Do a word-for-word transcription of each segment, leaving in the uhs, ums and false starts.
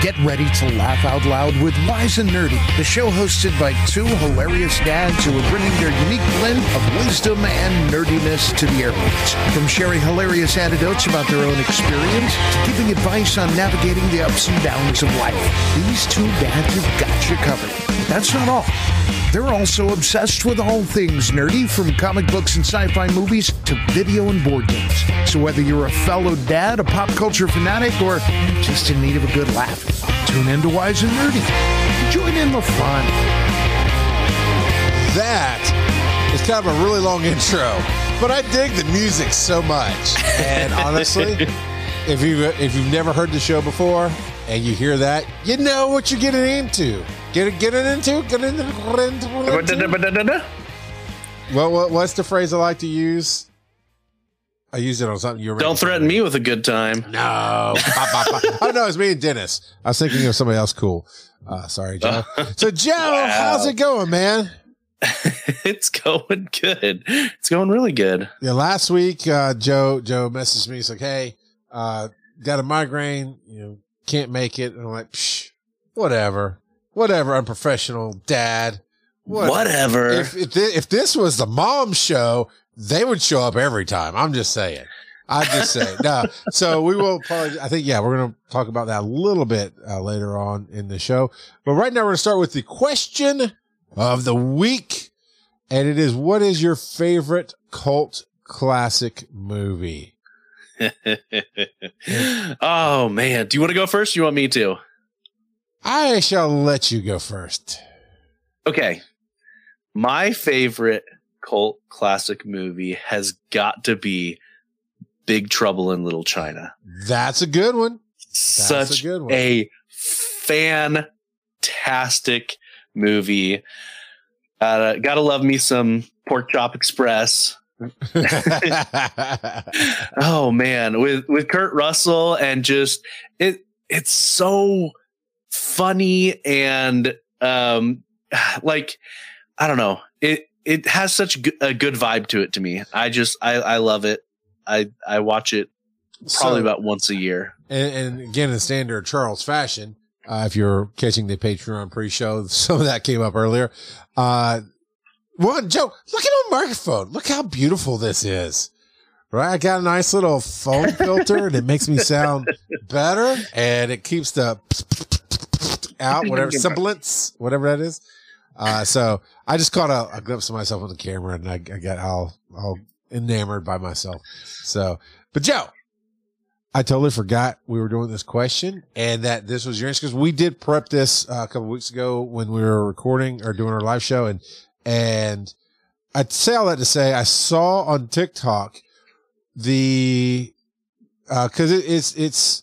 Get ready to laugh out loud with Wise and Nerdy, the show hosted by two hilarious dads who are bringing their unique blend of wisdom and nerdiness to the airwaves. From sharing hilarious anecdotes about their own experience to giving advice on navigating the ups and downs of life, these two dads have got you covered. That's not all. They're also obsessed with all things nerdy, from comic books and sci-fi movies to video and board games. So whether you're a fellow dad, a pop culture fanatic, or just in need of a good laugh, tune in to Wise and Nerdy and join in the fun. That is kind of a really long intro, but I dig the music so much. And honestly, if you've, if you've never heard the show before and you hear that, you know what you're getting into. Get it, get it into, get it into. Well, what, what's the phrase I like to use? I use it on something. You don't threaten me with a good time. No. pop, pop, pop. Oh no, it's me and Dennis. I was thinking of somebody else cool. Uh, sorry, Joe. So Joe, wow. How's it going, man? It's going good. It's going really good. Yeah. Last week, uh, Joe, Joe messaged me. He's like, "Hey, uh, got a migraine. You know, can't make it." And I'm like, Psh, whatever. Whatever, unprofessional dad. Whatever. Whatever. If, if, th- if this was the mom show, they would show up every time. I'm just saying. I just say no. So we will probably, I think, yeah, we're going to talk about that a little bit uh, later on in the show. But right now, we're going to start with the question of the week. And it is, what is your favorite cult classic movie? Oh, man. Do you want to go first? Or do you want me to? I shall let you go first. Okay. My favorite cult classic movie has got to be Big Trouble in Little China. That's a good one. That's Such a, good one. a fantastic movie. Uh, gotta love me some Pork Chop Express. Oh, man. With, with Kurt Russell, and just it, it's so funny, and um like I don't know, it it has such g- a good vibe to it to me. I just I I love it. I I watch it probably so, about once a year. And, and again, in standard Charles fashion, uh, if you're catching the Patreon pre-show, some of that came up earlier. Uh, one Joe, look at my microphone. Look how beautiful this is. Right, I got a nice little phone filter, and it makes me sound better, and it keeps the out, whatever semblance, whatever that is. Uh, so I just caught a, a glimpse of myself on the camera, and I, I got all, all enamored by myself. So, but Joe, I totally forgot we were doing this question, and that this was your answer, because we did prep this uh, a couple weeks ago when we were recording or doing our live show, and and I'd say all that to say I saw on TikTok the uh, because it, it's it's.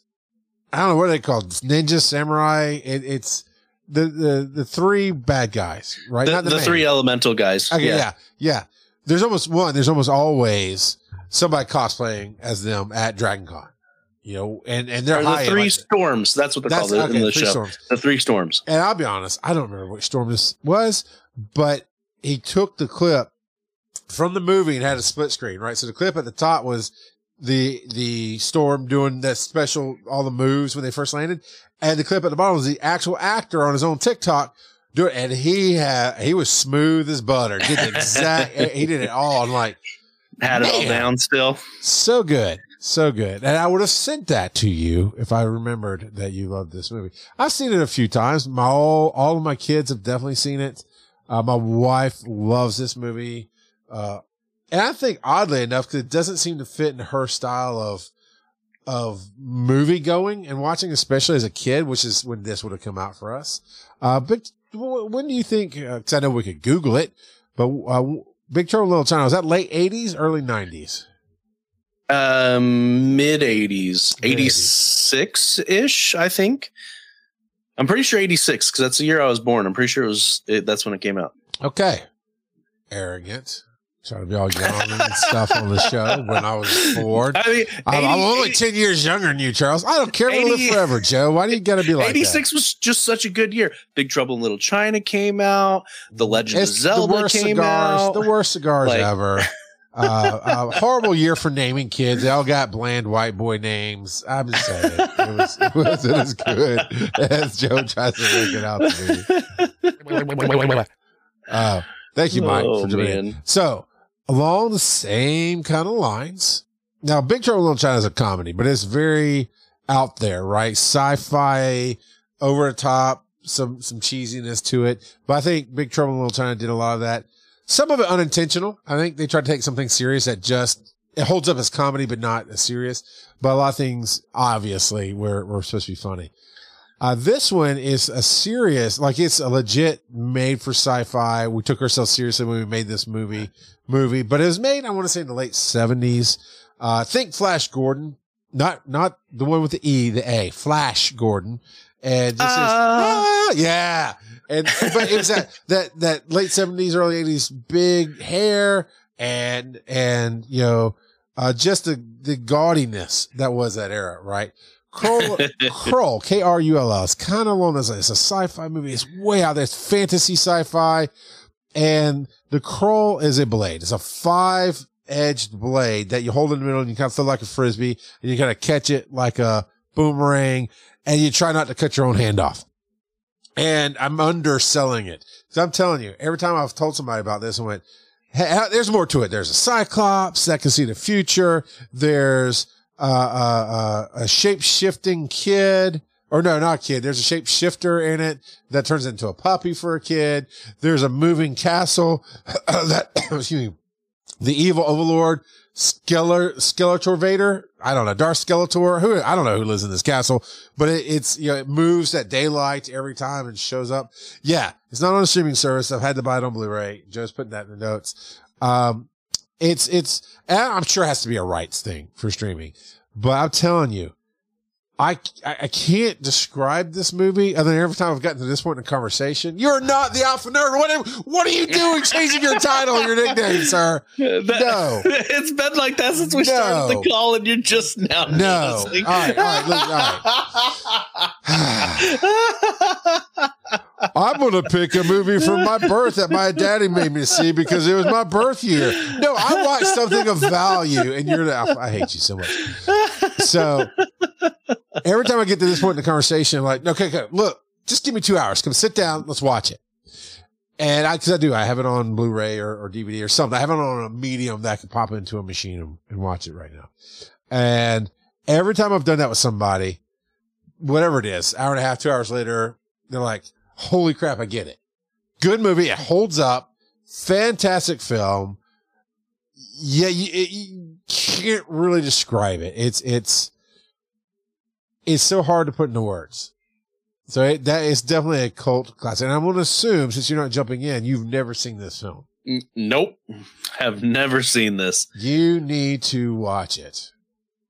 I don't know what they call ninja samurai. It, it's the, the the three bad guys, right? The, Not the, the three elemental guys. Okay, yeah. yeah, yeah. There's almost one. There's almost always somebody cosplaying as them at Dragon Con, you know. And and they're the three like storms. That. That's what they're That's, called okay, in the show. Storms. The three storms. And I'll be honest, I don't remember which storm this was, but he took the clip from the movie and had a split screen, right? So the clip at the top was the the storm doing that special, all the moves when they first landed, and the clip at the bottom was the actual actor on his own TikTok doing, and he had he was smooth as butter. Did the exact he did it all. I'm like, had it all down still. So good, so good. And I would have sent that to you if I remembered that you loved this movie. I've seen it a few times. My all all of my kids have definitely seen it. Uh, my wife loves this movie. Uh, And I think, oddly enough, because it doesn't seem to fit in her style of of movie going and watching, especially as a kid, which is when this would have come out for us. Uh, but when do you think, because uh, I know we could Google it, but uh, Big Trouble in Little China, was that late eighties, early nineties? Um, mid-eighties, eighty-six-ish, I think. I'm pretty sure eighty-six, because that's the year I was born. I'm pretty sure it was it, that's when it came out. Okay. Arrogant. Trying to be all young and stuff on the show when I was bored. I mean, I'm, I'm only ten years younger than you, Charles. I don't care. We live forever, Joe. Why do you got to be like eighty-six that? eighty-six was just such a good year. Big Trouble in Little China came out. The Legend it's of Zelda the worst cigars, came out. The worst cigars like, ever. Uh, a horrible year for naming kids. They all got bland white boy names. I'm just saying, it, was, it wasn't as good as Joe tries to make it out to be. Uh, thank you, Mike, oh, for joining. So, along the same kind of lines. Now, Big Trouble in Little China is a comedy, but it's very out there, right? Sci-fi, over the top, some some cheesiness to it. But I think Big Trouble in Little China did a lot of that. Some of it unintentional. I think they tried to take something serious that just, it holds up as comedy, but not as serious. But a lot of things, obviously, were, were supposed to be funny. Uh, this one is a serious, like it's a legit made for sci-fi. We took ourselves seriously when we made this movie, movie, but it was made, I want to say, in the late seventies. Uh, think Flash Gordon, not, not the one with the E, the A, Flash Gordon. And this uh, is, ah, yeah. And, but it was that, that, that late seventies, early eighties, big hair and, and, you know, uh, just the, the gaudiness that was that era, right? Krull, Krull, K R U L L. It's kind of along those lines. It's a sci-fi movie. It's way out there. It's fantasy sci-fi. And the Krull is a blade. It's a five-edged blade that you hold in the middle and you kind of throw like a frisbee and you kind of catch it like a boomerang and you try not to cut your own hand off. And I'm underselling it. So I'm telling you, every time I've told somebody about this, I went, hey, there's more to it. There's a cyclops that can see the future. There's Uh, uh, uh, a shape-shifting kid, or no, not a kid. There's a shapeshifter in it that turns into a puppy for a kid. There's a moving castle that, excuse me, the evil overlord, Skeller, Skeletor Vader. I don't know, Darth Skeletor. Who, I don't know who lives in this castle, but it, it's, you know, it moves at daylight every time and shows up. Yeah, it's not on a streaming service. I've had to buy it on Blu-ray. Joe's putting that in the notes. Um, It's, it's, and I'm sure it has to be a rights thing for streaming, but I'm telling you, I, I can't describe this movie. And then every time I've gotten to this point in the conversation, you're not the alpha nerd. What, what are you doing? Changing your title, your nickname, sir. That, no. It's been like that since we no. started the call and you're just now. No. All right. All right. Look, all right. I'm going to pick a movie from my birth that my daddy made me see because it was my birth year. No, I watched something of value and you're the alpha. I hate you so much. So every time I get to this point in the conversation, I'm like, okay, okay, look, just give me two hours. Come sit down. Let's watch it. And I, cause I do, I have it on Blu-ray or, or D V D or something. I have it on a medium that I can pop into a machine and, and watch it right now. And every time I've done that with somebody, whatever it is, hour and a half, two hours later, they're like, holy crap, I get it. Good movie. It holds up. Fantastic film. Yeah, you, it, you can't really describe it. It's it's it's so hard to put into words. So it, that is definitely a cult classic. And I'm going to assume, since you're not jumping in, you've never seen this film. Nope. Have never seen this. You need to watch it.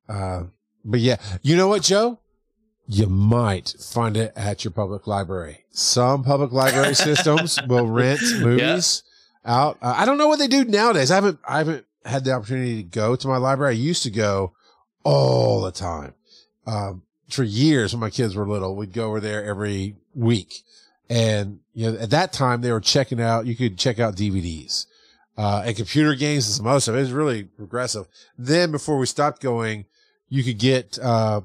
Uh, but yeah, you know what, Joe? You might find it at your public library. Some public library systems will rent movies yeah. out. Uh, I don't know what they do nowadays. I haven't, I haven't had the opportunity to go to my library. I used to go all the time. Um, for years when my kids were little, we'd go over there every week. And, you know, at that time they were checking out, you could check out D V Ds, uh, and computer games and some other stuff. It was really progressive. Then before we stopped going, you could get, uh,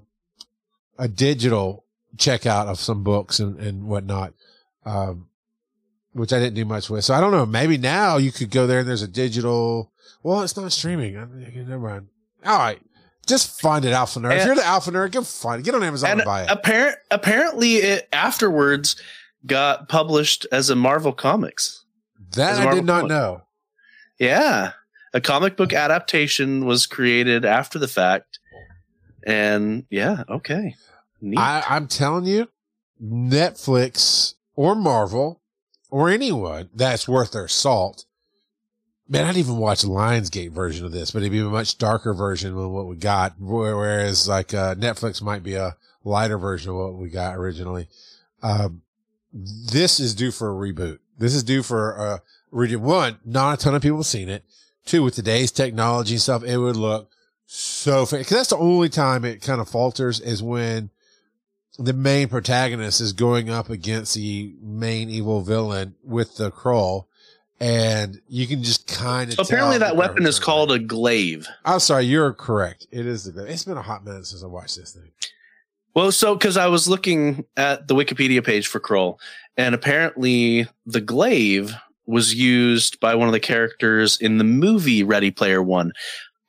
a digital checkout of some books and, and whatnot, um, which I didn't do much with. So I don't know. Maybe now you could go there and there's a digital. Well, it's not streaming. I mean, never mind. All right. Just find it, Alpha Nerd. And if you're the Alpha Nerd, go find it. Get on Amazon and, and buy it. Apparent, apparently, it afterwards got published as a Marvel Comics. That I Marvel did not comic. know. Yeah. A comic book adaptation was created after the fact. And yeah, okay. I, I'm telling you, Netflix or Marvel or anyone that's worth their salt. Man, I'd even watch Lionsgate version of this, but it'd be a much darker version than what we got. Whereas like uh, Netflix might be a lighter version of what we got originally. Um, this is due for a reboot. This is due for a redo. One, not a ton of people have seen it. Two, with today's technology and stuff, it would look so, because that's the only time it kind of falters is when the main protagonist is going up against the main evil villain with the Krull, and you can just kind of. So apparently, that weapon is called a glaive. I'm sorry, you're correct. It is the glaive. It's been a hot minute since I watched this thing. Well, so because I was looking at the Wikipedia page for Krull, and apparently the glaive was used by one of the characters in the movie Ready Player One.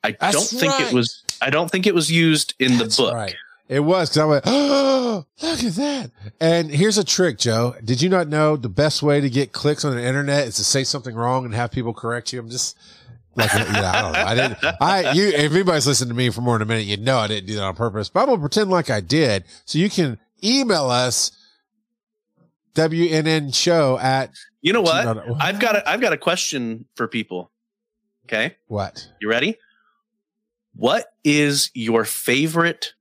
I That's don't think right. it was. I don't think it was used in That's the book. Right. It was, because I went, oh, look at that. And here's a trick, Joe. Did you not know the best way to get clicks on the internet is to say something wrong and have people correct you? I'm just like, you know, I don't know. I didn't, I, you, if anybody's listened to me for more than a minute, you know I didn't do that on purpose, but I'm going to pretend like I did. So you can email us, W N N show at. You know what? Gmail. I've got a, I've got a question for people. Okay. What? You ready? What is your favorite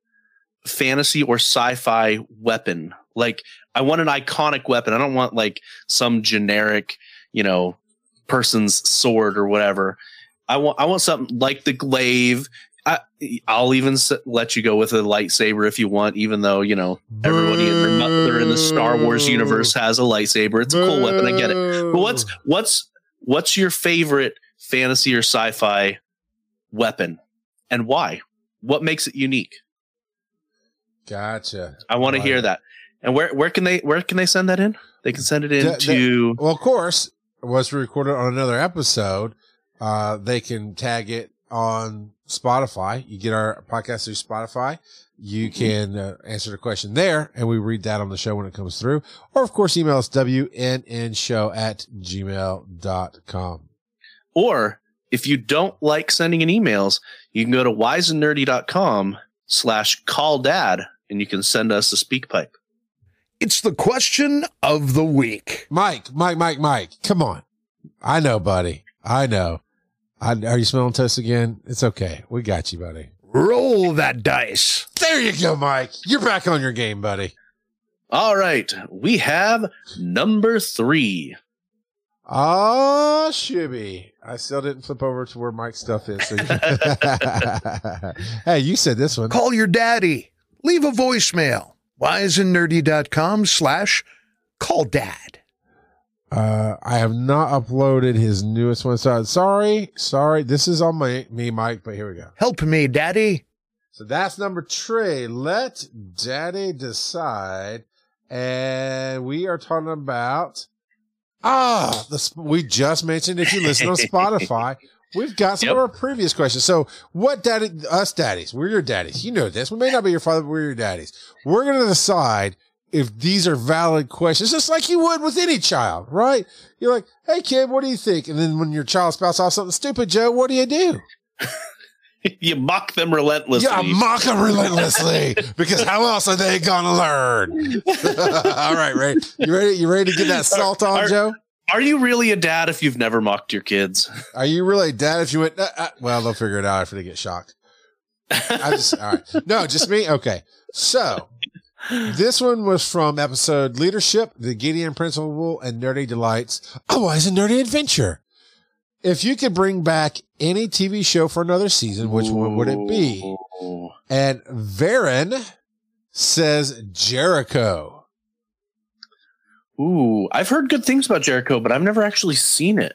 fantasy or sci-fi weapon? Like, I want an iconic weapon. I don't want like some generic, you know, person's sword or whatever. I want I want something like the glaive. I, I'll even let you go with a lightsaber if you want, even though, you know, everyone and their in the Star Wars universe has a lightsaber. It's a cool weapon. I get it. But what's what's what's your favorite fantasy or sci-fi weapon, and why? What makes it unique? Gotcha. I want to hear that. And where where can they where can they send that in? They can send it in the, to. The, well, of course, once we record it on another episode, uh, they can tag it on Spotify. You get our podcast through Spotify. You mm-hmm. can uh, answer the question there, and we read that on the show when it comes through. Or, of course, email us W N N show at gmail dot com. Or if you don't like sending in emails, you can go to wise and nerdy dot com slash call dad, and you can send us a speak pipe. It's the question of the week. Mike, Mike, Mike, Mike, come on. I know, buddy. I know. I, are you smelling toast again? It's okay. We got you, buddy. Roll that dice. There you go, Mike. You're back on your game, buddy. All right. We have number three. Oh, shibby. I still didn't flip over to where Mike's stuff is. So you hey, you said this one. Call your daddy. Leave a voicemail. wise and nerdy dot com slash call dad. Uh, I have not uploaded his newest one. So I'm sorry. Sorry. This is on my me, Mike, but here we go. Help me, daddy. So that's number three. Let daddy decide. And we are talking about. Ah, the, we just mentioned if you listen on Spotify, we've got some yep. of our previous questions. So what daddy, us daddies, we're your daddies. You know this. We may not be your father, but we're your daddies. We're going to decide if these are valid questions, just like you would with any child, right? You're like, hey, kid, what do you think? And then when your child spouts off something stupid, Joe, what do you do? You mock them relentlessly. Yeah, I mock them relentlessly because how else are they gonna learn? All right, Ray, you ready? You ready to get that salt on, are, Joe? Are you really a dad if you've never mocked your kids? Are you really a dad if you went? Uh, uh, well, they'll figure it out after they get shocked. I just, all right, no, just me. Okay, so this one was from episode Leadership, the Gideon Principle, and Nerdy Delights. Oh, why is a nerdy adventure? If you could bring back any T V show for another season, which one would it be? And Varen says Jericho. Ooh, I've heard good things about Jericho, but I've never actually seen it.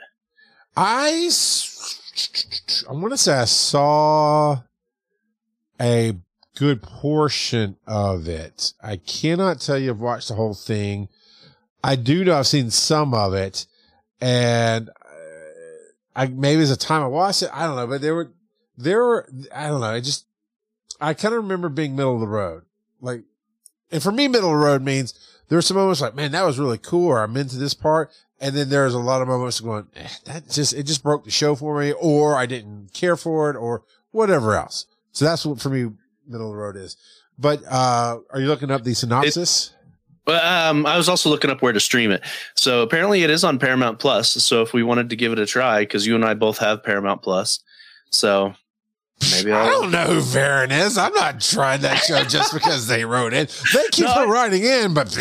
I, I'm going to say I saw a good portion of it. I cannot tell you I've watched the whole thing. I do know I've seen some of it, and I, maybe it was the time I watched it. I don't know, but there were, there were, I don't know. I just, I kind of remember being middle of the road. Like, and for me, middle of the road means there were some moments like, man, that was really cool, or I'm into this part. And then there's a lot of moments going, eh, that just, it just broke the show for me, or I didn't care for it, or whatever else. So that's what for me, middle of the road is. But, uh, are you looking up the synopsis? It- Um, I was also looking up where to stream it. So apparently it is on Paramount Plus. So if we wanted to give it a try, because you and I both have Paramount Plus, so maybe I'll... I don't know who Varen is. I'm not trying that show just because they wrote it. They keep no, writing in, but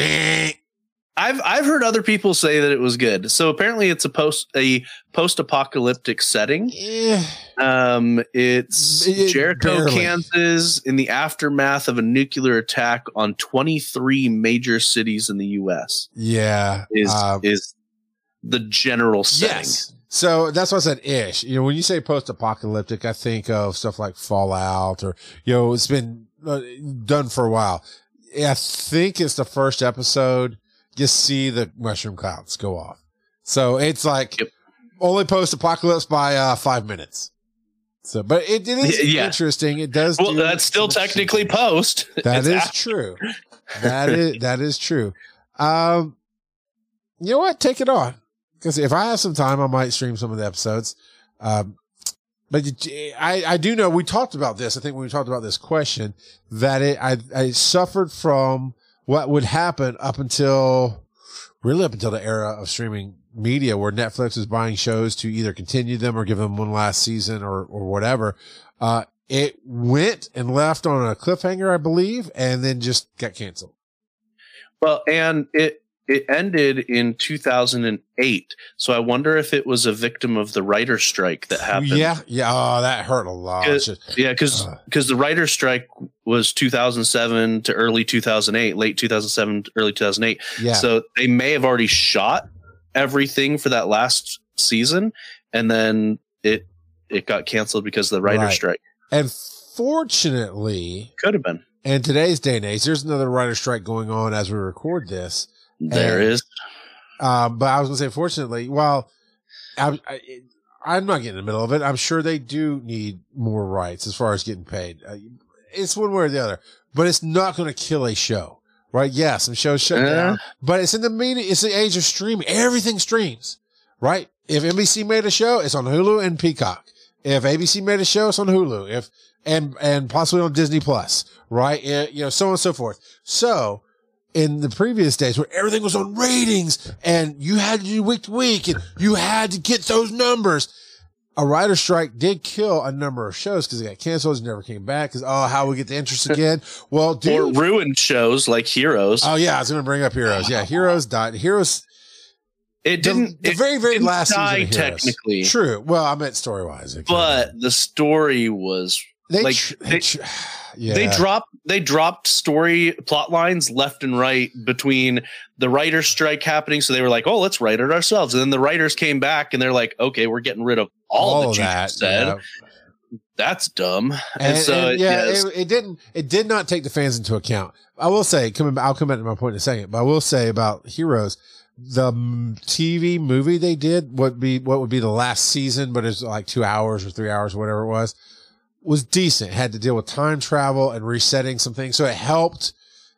I've I've heard other people say that it was good. So apparently it's a post a post apocalyptic setting. Yeah. Um, it's it, Jericho, barely. Kansas, in the aftermath of a nuclear attack on twenty-three major cities in the U S. Yeah, is um, is the general setting. Yes. So that's why I said ish. You know, when you say post-apocalyptic, I think of stuff like Fallout, or, you know, it's been done for a while. I think it's the first episode. You see the mushroom clouds go off. So it's like yep. only post-apocalypse by uh, five minutes. So, but it, it is yeah. interesting. It does. Well, do that's still technically shit. post. That it's is out. true. That is, that is true. Um, you know what? Take it on. Because if I have some time, I might stream some of the episodes. Um, but I, I do know we talked about this. I think when we talked about this question, that it, I, I suffered from what would happen up until really up until the era of streaming media, where Netflix was buying shows to either continue them or give them one last season or, or whatever. Uh, it went and left on a cliffhanger, I believe, and then just got canceled. Well, and it, it ended in two thousand eight. So I wonder if it was a victim of the writer's strike that happened. Yeah. Yeah. Oh, that hurt a lot. Cause, yeah. Cause, uh. cause the writer's strike was two thousand seven to early two thousand eight, late two thousand seven, to early two thousand eight. Yeah. So they may have already shot everything for that last season, and then it, it got canceled because of the writer's right. strike. And fortunately, could have been. And today's day and age, there's another writer's strike going on as we record this. There and, is. Uh, but I was going to say, fortunately, while I, I, I'm not getting in the middle of it, I'm sure they do need more rights as far as getting paid. Uh, it's one way or the other, but it's not going to kill a show, right? Yeah, some shows shut uh, down, but it's in the media. It's the age of streaming. Everything streams, right? If N B C made a show, it's on Hulu and Peacock. If A B C made a show, it's on Hulu. If and and possibly on Disney Plus, right? It, you know, so on and so forth. So in the previous days, where everything was on ratings and you had to do week to week and you had to get those numbers, a writer's strike did kill a number of shows because it got canceled. It never came back because, oh, how we get the interest again? Well, dude, or ruined shows like Heroes. Oh yeah, I was going to bring up Heroes. Yeah, Heroes died. Heroes. It didn't. The, the it very, very didn't last die season technically. True. Well, I meant story wise, but the story was they like they, they, yeah. they dropped they dropped story plot lines left and right between the writer's strike happening. So they were like, "Oh, let's write it ourselves." And then the writers came back and they're like, "Okay, we're getting rid of all, all that you that, said." Yeah. That's dumb. And, and so and, yeah, yes. it, it didn't. It did not take the fans into account. I will say, coming. I'll come back to my point in a second, but I will say about Heroes. The T V movie they did would be what would be the last season, but it's like two hours or three hours, or whatever it was, was decent. It had to deal with time travel and resetting some things, so it helped.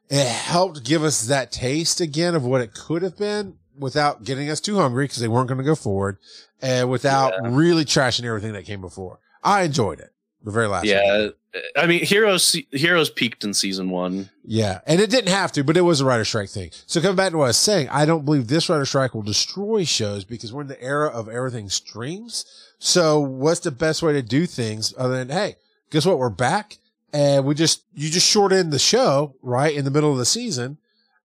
It helped give us that taste again of what it could have been without getting us too hungry because they weren't going to go forward, and without yeah. really trashing everything that came before. I enjoyed it. The very last. Yeah, one. I mean, Heroes Heroes peaked in season one. Yeah, and it didn't have to, but it was a writer strike thing. So coming back to what I was saying, I don't believe this writer strike will destroy shows because we're in the era of everything streams. So what's the best way to do things other than, hey, guess what? We're back, and we just you just short in the show right in the middle of the season,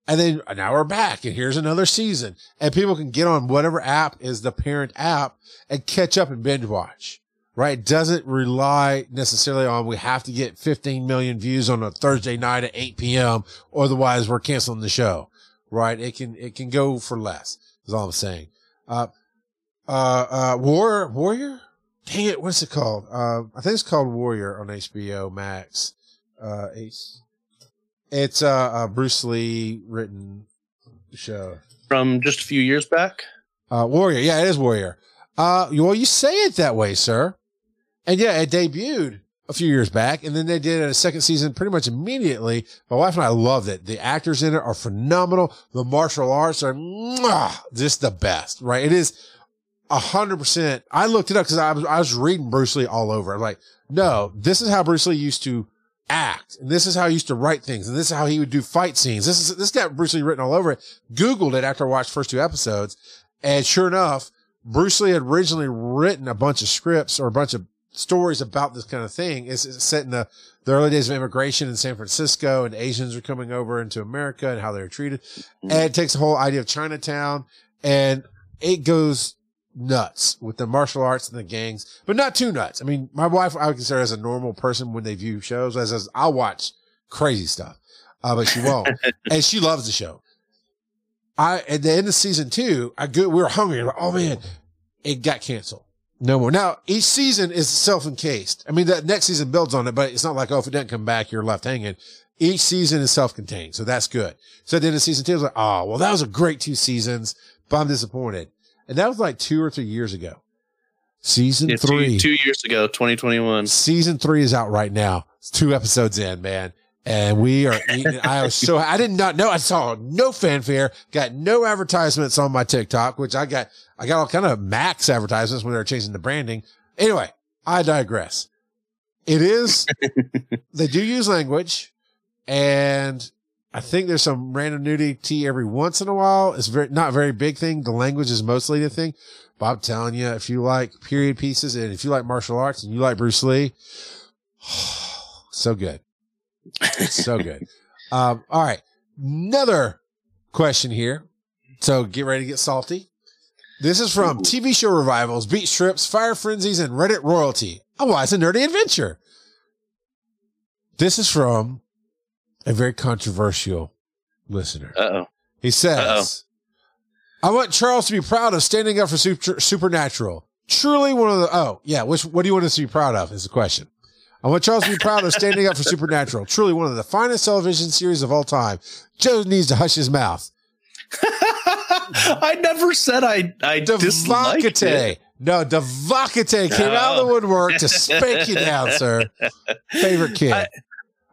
and then now we're back, and here's another season, and people can get on whatever app is the parent app and catch up and binge watch. Right, it doesn't rely necessarily on we have to get fifteen million views on a Thursday night at eight p m otherwise we're canceling the show. Right, it can it can go for less. Is all I'm saying. Uh, uh, uh, War Warrior, dang it, what's it called? Uh, I think it's called Warrior on H B O Max. Uh, it's it's a, a Bruce Lee written show from just a few years back. Uh, Warrior, yeah, it is Warrior. Uh, well, you say it that way, sir. And yeah, it debuted a few years back, and then they did a second season pretty much immediately. My wife and I loved it. The actors in it are phenomenal. The martial arts are mwah, just the best, right? It is one hundred percent. I looked it up because I was, I was reading Bruce Lee all over. I'm like, no, this is how Bruce Lee used to act, and this is how he used to write things, and this is how he would do fight scenes. This is this got Bruce Lee written all over it. Googled it after I watched the first two episodes, and sure enough, Bruce Lee had originally written a bunch of scripts or a bunch of stories about this kind of thing. It's, it's set in the, the early days of immigration in San Francisco, and Asians are coming over into America and how they're treated. And it takes the whole idea of Chinatown, and it goes nuts with the martial arts and the gangs, but not too nuts. I mean, my wife, I would consider as a normal person when they view shows, as, as I'll watch crazy stuff, uh, but she won't. And she loves the show. I at the end of season two, I go, we were hungry. Like, oh man, it got canceled. No more. Now each season is self encased. I mean, that next season builds on it, but it's not like, oh, if it doesn't come back, you're left hanging. Each season is self contained, so that's good. So at the end of season two, I was like, oh, well, that was a great two seasons, but I'm disappointed. And that was like two or three years ago. Season yeah, three, two, two years ago, twenty twenty-one. Season three is out right now. It's two episodes in, man. And we are eating. I was so, I did not know. I saw no fanfare, got no advertisements on my TikTok, which I got, I got all kind of Max advertisements when they were chasing the branding. Anyway, I digress. It is, they do use language, and I think there's some random nudity every once in a while. It's very, not a very big thing. The language is mostly the thing. But I'm telling you, if you like period pieces and if you like martial arts and you like Bruce Lee, oh, so good. So good. Um, all right. Another question here. So get ready to get salty. This is from Ooh. T V show revivals, beat strips, fire frenzies, and Reddit royalty. A Wise and Nerdy adventure. This is from a very controversial listener. Uh-oh. He says, Uh-oh. I want Charles to be proud of standing up for super, Supernatural. Truly one of the, oh, yeah, which, what do you want us to be proud of is the question. I want Charles to be proud of standing up for Supernatural. Truly one of the finest television series of all time. Joe needs to hush his mouth. I never said I, I disliked it. No, Devacate came no. out of the woodwork to spank you down, sir. Favorite kid. I,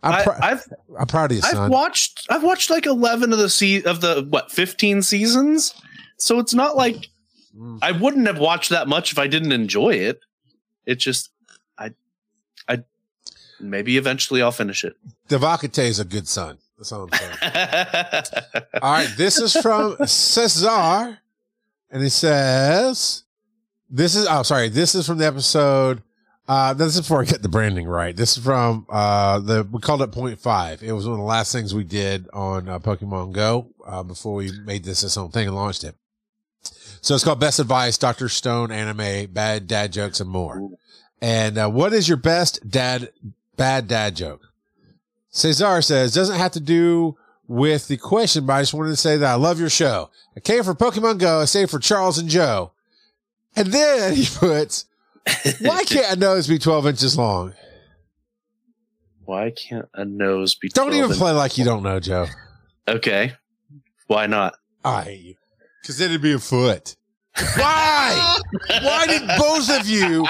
I'm, pr- I, I've, I'm proud of you, son. I've watched, I've watched like eleven of the se- of the what fifteen seasons. So it's not like I wouldn't have watched that much if I didn't enjoy it. It just, I, I maybe eventually I'll finish it. Devacate is a good son. That's all I'm saying. All right. This is from Cesar. And he says, this is, oh, sorry. This is from the episode. Uh, this is before I get the branding right. This is from, uh, the, we called it point five. It was one of the last things we did on uh, Pokemon Go, uh, before we made this this own thing and launched it. So it's called Best Advice, Doctor Stone Anime, Bad Dad Jokes, and More. And, uh, what is your best dad, bad dad joke? Cesar says, doesn't have to do with the question, but I just wanted to say that I love your show. I came for Pokemon Go. I stayed for Charles and Joe. And then he puts, why can't a nose be twelve inches long? Why can't a nose be twelve inches long? Don't even play like you don't know, Joe. Okay. Why not? I hate you. Because then it'd be a foot. Why? Why did both of you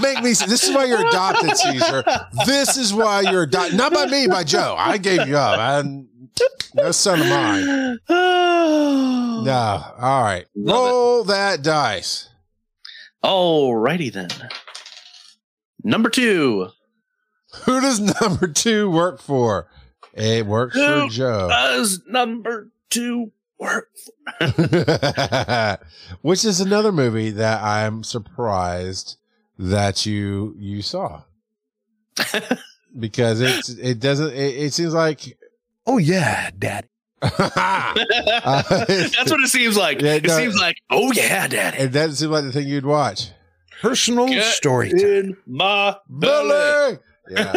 make me? This is why you're adopted, Caesar. This is why you're adopted. Not by me, by Joe. I gave you up. I'm no son of mine. No. All right. Love Roll it. that dice. Alrighty then. Number two. Who does number two work for? It works Who for Joe. Who does number two work for? Which is another movie that I'm surprised that you you saw. Because it's, it doesn't, it, it seems like, oh yeah, daddy. uh, That's what it seems like. Yeah, it no, seems like, oh yeah, daddy. It doesn't seem like the thing you'd watch. Personal Get story in time. My belly. Yeah,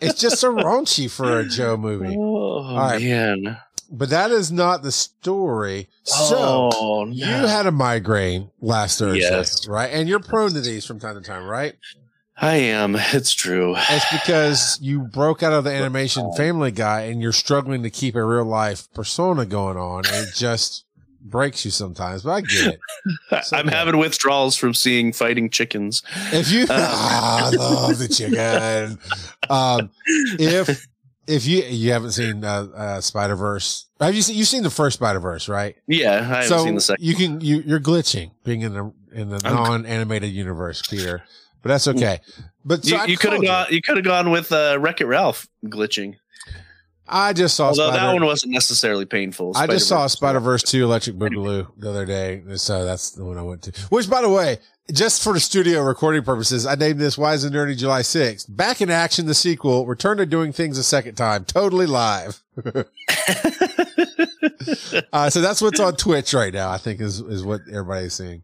it's just so raunchy for a Joe movie. Oh right. Man! But that is not the story. So oh, no. you had a migraine last Thursday, yes. right? And you're prone to these from time to time, right? I am. It's true. It's because you broke out of the animation Family Guy and you're struggling to keep a real life persona going on. And it just breaks you sometimes, but I get it. So I'm bad. having withdrawals from seeing fighting chickens. If you, um. ah, I love the chicken. um, if, if you, you haven't seen uh, uh, Spider-Verse, have you seen, you've seen the first Spider-Verse, right? Yeah. I haven't so seen the second. You can, you, you're glitching being in the, in the I'm non-animated universe, Peter. But that's okay. But so you could have gone. You could have gone with uh, Wreck-It Ralph glitching. I just saw. Although Spider- that one wasn't necessarily painful. Spider- I just saw Spider-Verse two Electric Boogaloo the other day, so that's the one I went to. Which, by the way, just for the studio recording purposes, I named this Wise and Nerdy July sixth. Back in action, the sequel. Return to doing things a second time. Totally live. uh, so that's what's on Twitch right now. I think is is what everybody's seeing.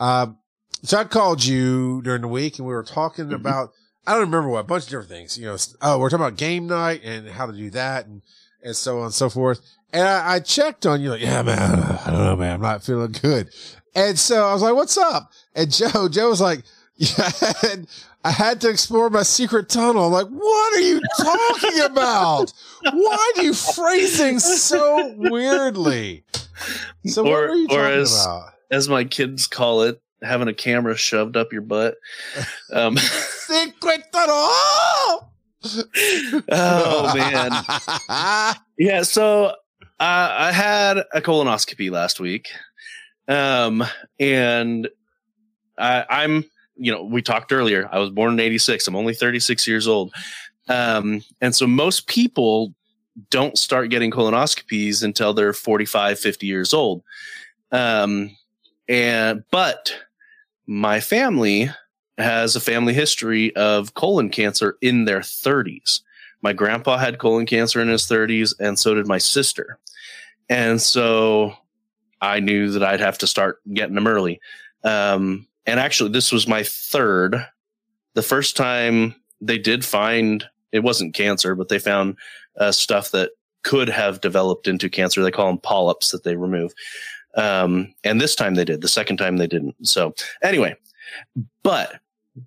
Um, So I called you during the week and we were talking mm-hmm. about, I don't remember what, a bunch of different things, you know, oh, we're talking about game night and how to do that and, and so on and so forth. And I, I checked on you, like, yeah, man, I don't know, man, I'm not feeling good. And so I was like, what's up? And Joe, Joe was like, yeah, and I had to explore my secret tunnel. I'm like, what are you talking about? Why do you phrase things so weirdly? So or, what were you talking or as, about? As my kids call it, having a camera shoved up your butt. Um, secret tunnel! Oh, man. Yeah, so I, I had a colonoscopy last week. Um, and I, I'm, you know, we talked earlier. I was born in eighty-six. I'm only thirty-six years old. Um, and so most people don't start getting colonoscopies until they're forty-five, fifty years old. Um, and, but my family has a family history of colon cancer in their thirties. My grandpa had colon cancer in his thirties, and so did my sister. And so I knew that I'd have to start getting them early. Um, and actually, this was my third. The first time they did find, it wasn't cancer, but they found uh, stuff that could have developed into cancer. They call them polyps that they remove. Um, and this time they did. The second time they didn't. So anyway, but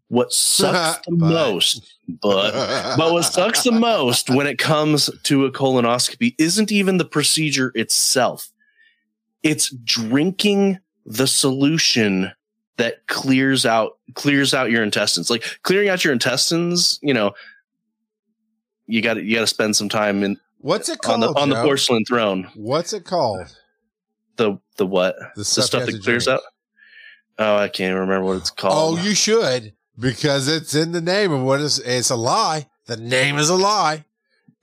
what sucks the most, but, but what sucks the most when it comes to a colonoscopy isn't even the procedure itself. It's drinking the solution that clears out clears out your intestines. Like clearing out your intestines, you know, you got you got to spend some time in. What's it called? On the, on the porcelain throne. What's it called? The the what? The stuff, the stuff that clears drink. Out. Oh, I can't remember what it's called. Oh, you should, because it's in the name of what is. It's a lie. The name is a lie.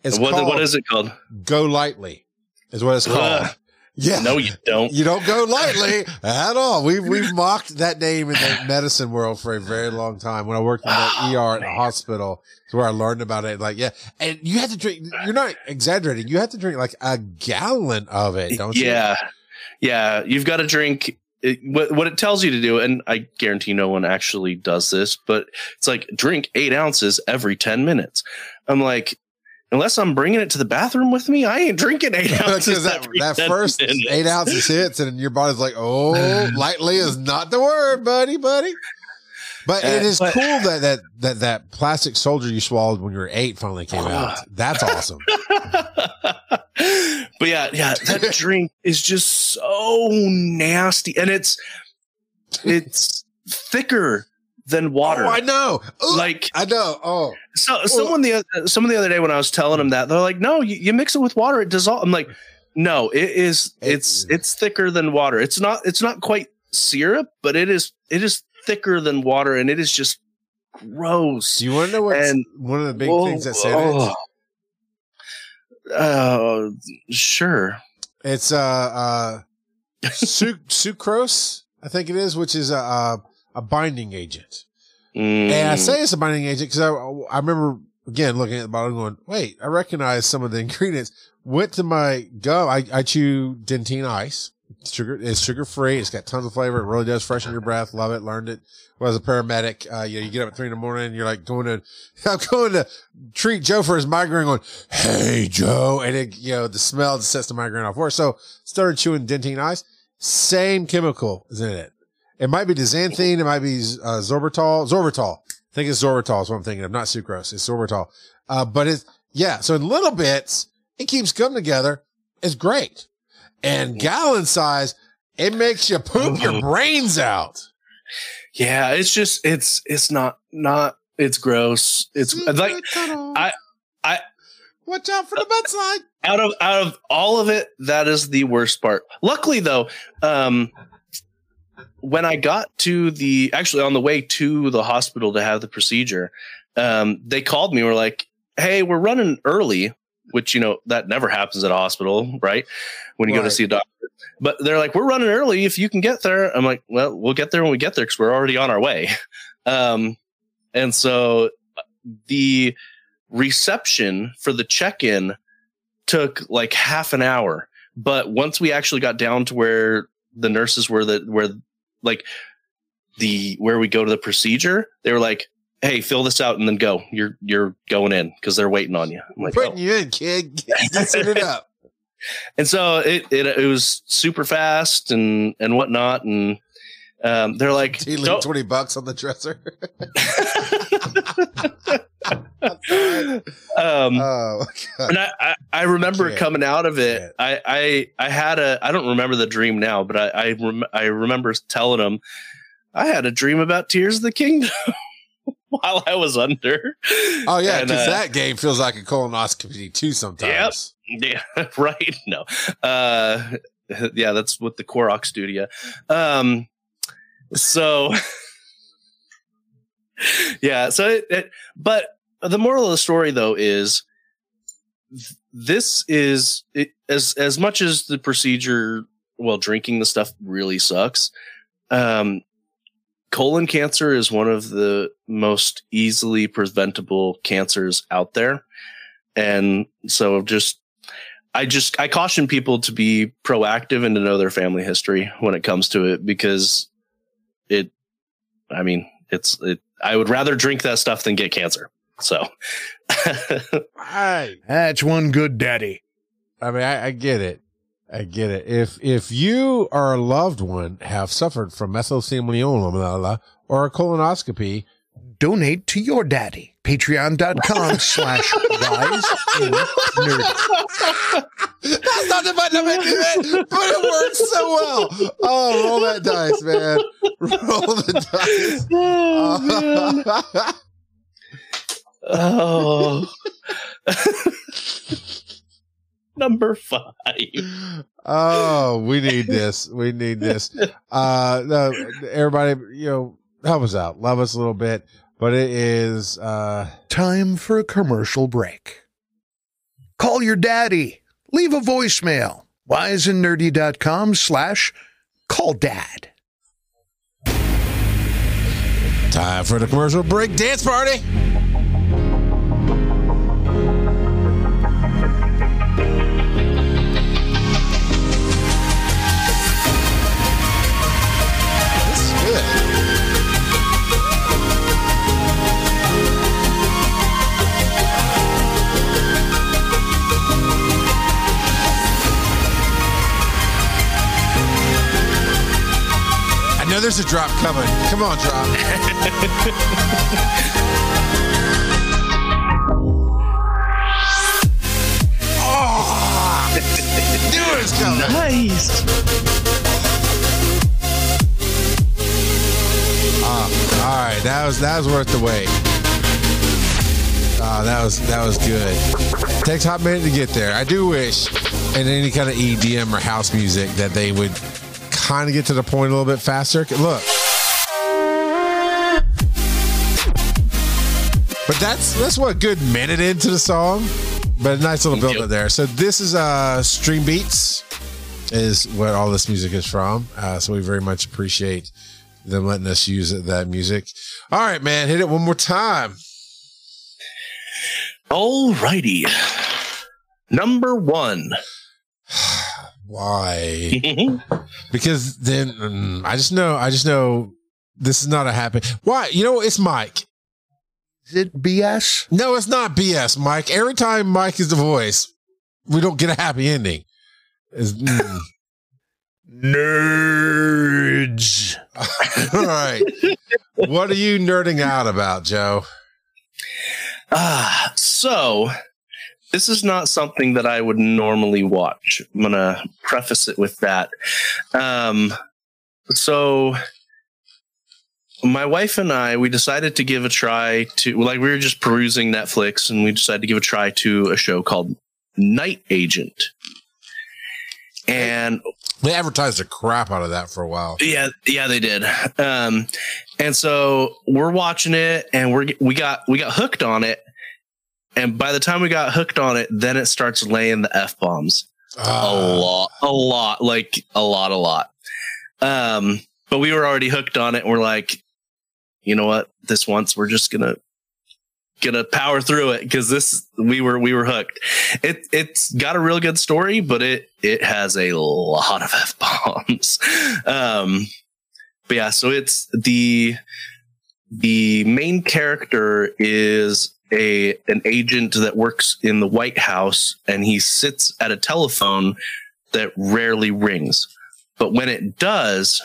It's what, called, what is it called? Go lightly is what it's called. Yeah. No, you don't. You don't go lightly at all. We we've mocked that name in the medicine world for a very long time. When I worked in the oh, E R at the hospital, it's where I learned about it. Like, yeah, and you have to drink. You're not exaggerating. You have to drink like a gallon of it, don't yeah. you? Yeah, yeah. You've got to drink it, what, what it tells you to do, and I guarantee no one actually does this, but it's like drink eight ounces every ten minutes. I'm like, unless I'm bringing it to the bathroom with me, I ain't drinking eight ounces. that that first minutes. eight ounces hits, and your body's like, "Oh, lightly is not the word, buddy, buddy." But uh, it is but, cool that, that that that plastic soldier you swallowed when you were eight finally came uh, out. That's awesome. But yeah, yeah, that drink is just so nasty, and it's it's thicker than water. Oh, I know. Ooh, like I know. Oh, so Ooh. someone the other, someone the other day when I was telling them that, they're like, "No, you, you mix it with water, it dissolves." I'm like, "No, it is. It's it's thicker than water. It's not. It's not quite syrup, but it is. It is thicker than water, and it is just gross." Do you want to know what's and, one of the big oh, things that said oh, it? Uh, sure. It's uh, uh suc- sucrose, I think it is, which is a. Uh, A binding agent. Mm. And I say it's a binding agent because I, I remember, again, looking at the bottle and going, wait, I recognize some of the ingredients. Went to my gum. I, I chew Dentyne Ice. It's sugar, it's sugar-free. It's got tons of flavor. It really does freshen your breath. Love it. Learned it. Well, as a paramedic, uh, you know, you get up at three in the morning and you're like going to, I'm going to treat Joe for his migraine going, hey, Joe. And it, you know, the smell just sets the migraine off. So started chewing Dentyne Ice. Same chemical is in it. It might be xanthine. It might be uh, Sorbitol. Sorbitol. I think it's Sorbitol is what I'm thinking of. Not sucrose. It's Sorbitol. Uh, but it's, yeah. So in little bits, it keeps coming together. It's great. And gallon size, it makes you poop your brains out. Yeah. It's just, it's, it's not, not, it's gross. It's like, I, I, watch out for the bedside. Out of, out of all of it, that is the worst part. Luckily though, um, when I got to the, actually on the way to the hospital to have the procedure, um, they called me. We're like, hey, we're running early, which, you know, that never happens at a hospital, right? When you right. go to see a doctor. But they're like, we're running early. If you can get there. I'm like, well, we'll get there when we get there because we're already on our way. Um, and so the reception for the check-in took like half an hour. But once we actually got down to where the nurses were that where like the where we go to the procedure, they were like, hey, fill this out and then go. You're you're going in because they're waiting on you. I'm like, putting oh. you in, kid. Get it up. And so it, it it was super fast and and whatnot, and um, they're like, he laid twenty bucks on the dresser. um, oh, God. And I, I, I remember I coming out of it. I, I I had a I don't remember the dream now, but I I, rem- I remember telling him I had a dream about Tears of the Kingdom. While I was under. Oh, yeah, because uh, that game feels like a colonoscopy, too, sometimes. Yep. Yeah, right. No. Uh, yeah, that's with the Korok studio. Um, so, yeah, so it, it, but the moral of the story, though, is this is it, as, as much as the procedure, well, drinking the stuff really sucks. Um, Colon cancer is one of the most easily preventable cancers out there. And so just, I just, I caution people to be proactive and to know their family history when it comes to it, because it, I mean, it's, it, I would rather drink that stuff than get cancer. So I, that's one good daddy. I mean, I, I get it. I get it. If if you or a loved one have suffered from mesothelioma or a colonoscopy, donate to your daddy. Patreon dot com slash Wise and Nerdy. That's not the button I meant to hit, but it works so well. Oh, roll that dice, man. Roll the dice. Oh, man. Oh. Number five. Oh, we need this. We need this. Uh, no, everybody, you know, help us out. Love us a little bit. But it is uh, time for a commercial break. Call your daddy. Leave a voicemail. wiseandnerdy.com slash call dad. Time for the commercial break dance party. No, there's a drop coming. Come on, drop. Oh, knew it was coming. Nice. Oh, all right, that was that was worth the wait. Oh, that was that was good. It takes a hot minute to get there. I do wish in any kind of E D M or house music that they would kind of get to the point a little bit faster. Look, but that's that's what a good minute into the song, but a nice little build up there. So this is uh Stream Beats is what all this music is from. Uh, so we very much appreciate them letting us use that music. All right, man, hit it one more time. All righty, number one. Why? Because then mm, I just know, I just know this is not a happy. Why? You know, it's Mike. Is it B S? No, it's not B S, Mike. Every time Mike is the voice, we don't get a happy ending. Mm. Nerds. All right. What are you nerding out about, Joe? Ah, uh, so. This is not something that I would normally watch. I'm going to preface it with that. Um, so my wife and I, we decided to give a try to, like, we were just perusing Netflix, and we decided to give a try to a show called Night Agent. And they advertised the crap out of that for a while. Yeah. Yeah, they did. Um, and so we're watching it, and we're, we got, we got hooked on it. And by the time we got hooked on it, then it starts laying the F-bombs uh, a lot, a lot, like a lot, a lot. Um, but we were already hooked on it. And we're like, you know what? This once we're just going to going to power through it, because this we were we were hooked. It, it's got a real good story, but it it has a lot of F-bombs. um, but yeah, so it's the the main character is a an agent that works in the White House, and he sits at a telephone that rarely rings. But when it does,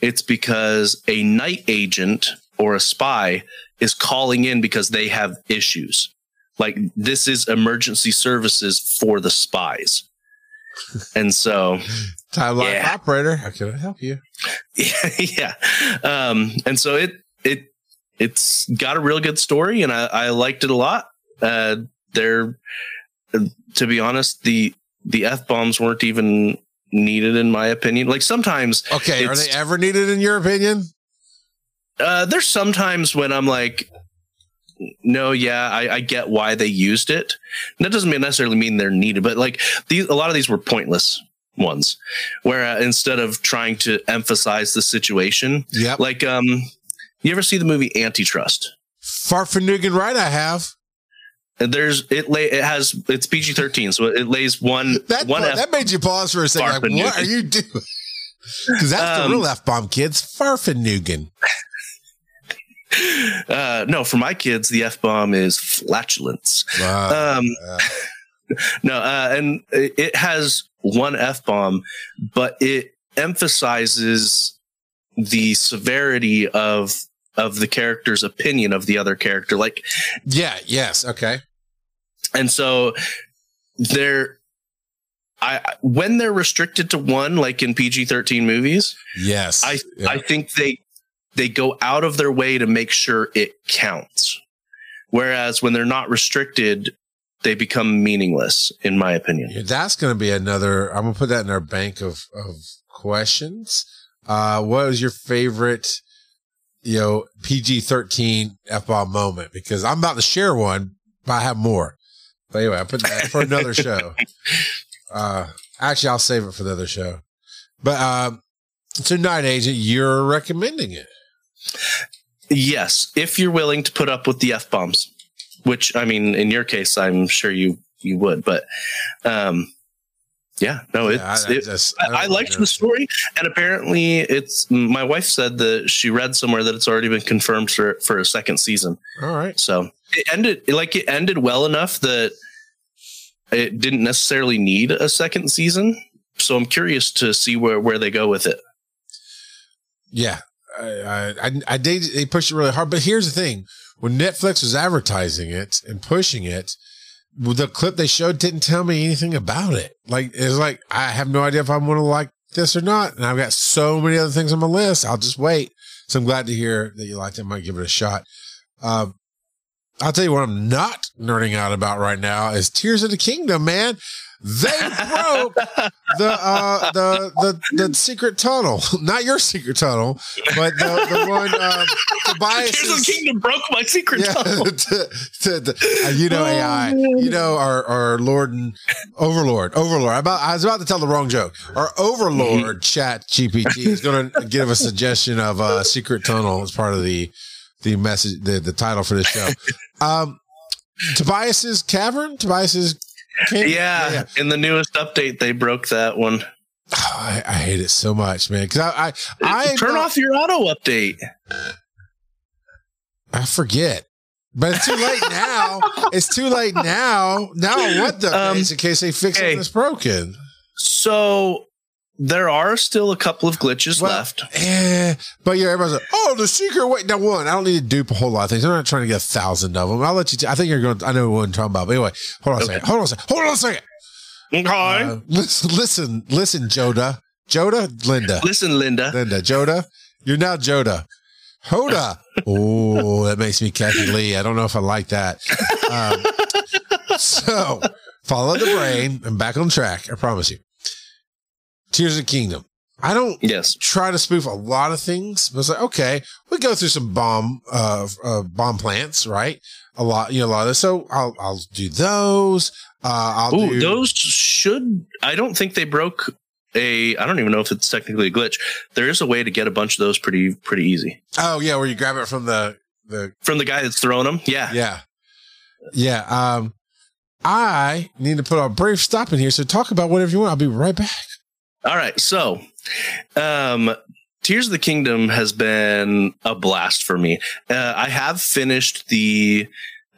it's because a night agent or a spy is calling in because they have issues. Like, this is emergency services for the spies. And so timeline yeah. operator, how can I help you? yeah. Um, and so it, it, it's got a real good story, and I, I liked it a lot. Uh, there, to be honest, the, the F-bombs weren't even needed in my opinion. Like, sometimes. Okay. Are they ever needed in your opinion? Uh, there's sometimes when I'm like, no, yeah, I, I get why they used it. And that doesn't mean necessarily mean they're needed, but like these, a lot of these were pointless ones where uh, instead of trying to emphasize the situation, yep. like, um, you ever see the movie Antitrust? Farfanugan, right? I have. And there's it lay it has it's P G thirteen, so it lays one that one that F made you pause for a second. Like, what are you doing? Because that's um, the real F bomb, kids. Farfanugan. Uh, no, for my kids, the F bomb is flatulence. Wow. Um, yeah. No, uh, and it has one F bomb, but it emphasizes the severity of of the character's opinion of the other character. Like, yeah, yes, okay. And so they're, I when they're restricted to one, like in P G thirteen movies, yes, I yeah. I think they. they go out of their way to make sure it counts. Whereas when they're not restricted, they become meaningless, in my opinion. Yeah, that's going to be another, I'm going to put that in our bank of, of questions. Uh, what was your favorite, you know, P G thirteen F-bomb moment? Because I'm about to share one, but I have more. But anyway, I put that for another show. Uh, actually, I'll save it for the other show. But, um, so Night Agent, you're recommending it. Yes, if you're willing to put up with the F-bombs, which, I mean, in your case, I'm sure you you would. But um, yeah, no, yeah, it's, I, I, it, just, I, I liked the story. And apparently it's my wife said that she read somewhere that it's already been confirmed for, for a second season. All right. So it ended like it ended well enough that it didn't necessarily need a second season. So I'm curious to see where, where they go with it. Yeah. I, I, I they, they pushed it really hard, but here's the thing: when Netflix was advertising it and pushing it, the clip they showed didn't tell me anything about it. Like, it's like, I have no idea if I'm going to like this or not. And I've got so many other things on my list. I'll just wait. So I'm glad to hear that you liked it. I might give it a shot. Uh, I'll tell you what I'm not nerding out about right now is Tears of the Kingdom, man. They broke the, uh, the the the secret tunnel, not your secret tunnel, but the, the one. Uh, Tobias Tears of the Kingdom broke my secret yeah, tunnel. To, to, to, uh, you know, A I. You know, our our Lord and Overlord, Overlord. I about I was about to tell the wrong joke. Our Overlord, mm-hmm. Chat G P T, is going to give a suggestion of a uh, secret tunnel as part of the the message, the the title for this show. Um, Tobias's cavern, Tobias's. Yeah, yeah, in the newest update, they broke that one. Oh, I, I hate it so much, man. Because I, I, I turn off your auto update. I forget, but it's too late now. It's too late now. Now what the? Um, in case they fix hey, it, it's broken. So there are still a couple of glitches well, left. Eh, but yeah, everybody's like, oh, the secret way. Now, one, I don't need to dupe a whole lot of things. I'm not trying to get a thousand of them. I'll let you, t I think you're going to, I know what I'm talking about. But anyway, hold on okay. a second. Hold on a second. Hold on a second. Okay. Uh, listen, listen, listen, Joda. Joda, Linda. Listen, Linda. Linda, Joda. You're now Joda. Hoda. Oh, that makes me Kathy Lee. I don't know if I like that. Um, so follow the brain. I'm back on track. I promise you. Tears of the Kingdom. I don't yes. try to spoof a lot of things, but it's like, okay, we go through some bomb, uh, uh, bomb plants, right? A lot, you know, a lot of this. So I'll, I'll do those. Uh, I'll Ooh, do those should, I don't think they broke a, I don't even know if it's technically a glitch. There is a way to get a bunch of those pretty, pretty easy. Oh yeah. Where you grab it from the, the, from the guy that's throwing them. Yeah. Yeah. Yeah. Um, I need to put a brief stop in here. So talk about whatever you want. I'll be right back. All right, so um, Tears of the Kingdom has been a blast for me. Uh, I have finished the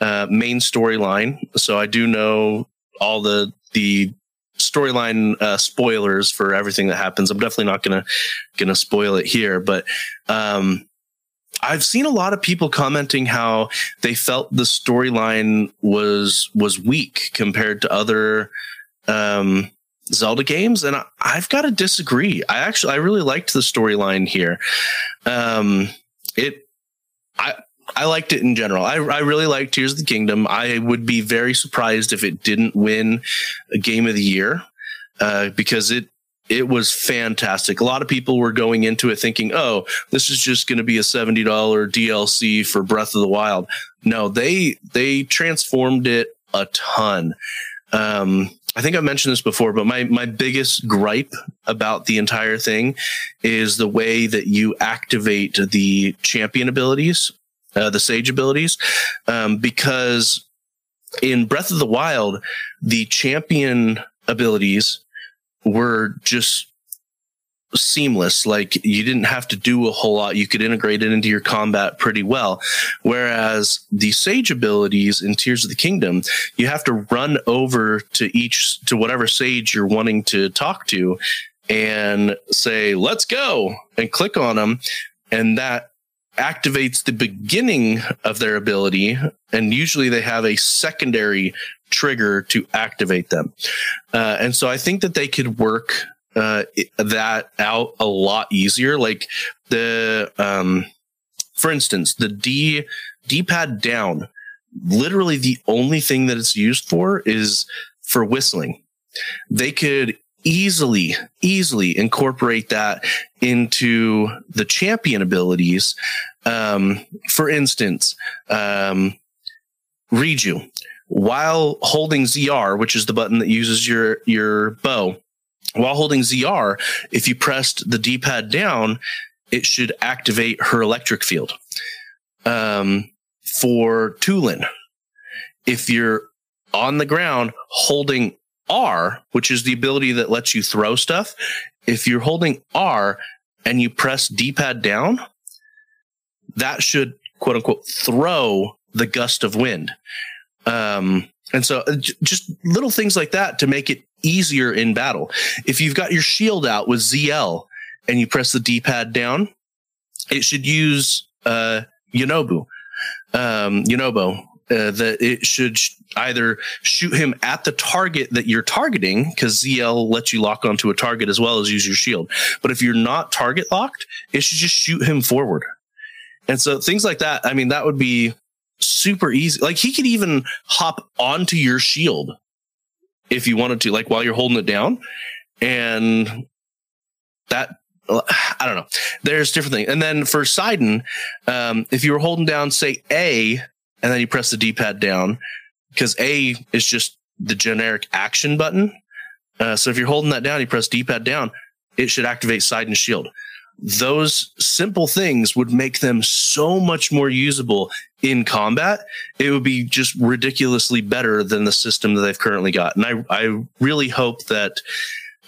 uh, main storyline. So I do know all the the storyline uh, spoilers for everything that happens. I'm definitely not gonna gonna spoil it here, but um, I've seen a lot of people commenting how they felt the storyline was was weak compared to other um, Zelda games, and I, I've got to disagree. I actually I really liked the storyline here. Um, it I. I liked it in general. I, I really liked Tears of the Kingdom. I would be very surprised if it didn't win a game of the year, uh, because it it was fantastic. A lot of people were going into it thinking, oh, this is just going to be a seventy dollars D L C for Breath of the Wild. No, they they transformed it a ton. Um, I think I mentioned this before, but my, my biggest gripe about the entire thing is the way that you activate the champion abilities. Uh, the Sage abilities, um, because in Breath of the Wild, the champion abilities were just seamless. Like, you didn't have to do a whole lot. You could integrate it into your combat pretty well. Whereas the Sage abilities in Tears of the Kingdom, you have to run over to each, to whatever Sage you're wanting to talk to and say, let's go, and click on them. And that activates the beginning of their ability, and usually they have a secondary trigger to activate them. Uh, and so I think that they could work uh, that out a lot easier. Like the, um, for instance, the D D-pad down, literally the only thing that it's used for is for whistling. They could easily, easily incorporate that into the champion abilities. Um, for instance, um, Riju, while holding Z R, which is the button that uses your, your bow, while holding Z R, if you pressed the D-pad down, it should activate her electric field. Um, for Tulin, if you're on the ground holding R, which is the ability that lets you throw stuff, if you're holding R and you press D-pad down, that should, quote unquote, throw the gust of wind. Um, and so just little things like that to make it easier in battle. If you've got your shield out with Z L and you press the D-pad down, it should use uh, Yonobu, um, Yonobo. Uh, that it should sh- either shoot him at the target that you're targeting, because Z L lets you lock onto a target as well as use your shield. But if you're not target locked, it should just shoot him forward. And so things like that, I mean, that would be super easy. Like, he could even hop onto your shield if you wanted to, like while you're holding it down. And that, I don't know. There's different things. And then for Sidon, um, if you were holding down, say, A, and then you press the D-pad down, because A is just the generic action button. Uh, so if you're holding that down, you press D-pad down, it should activate side and shield. Those simple things would make them so much more usable in combat. It would be just ridiculously better than the system that they've currently got. And I, I really hope that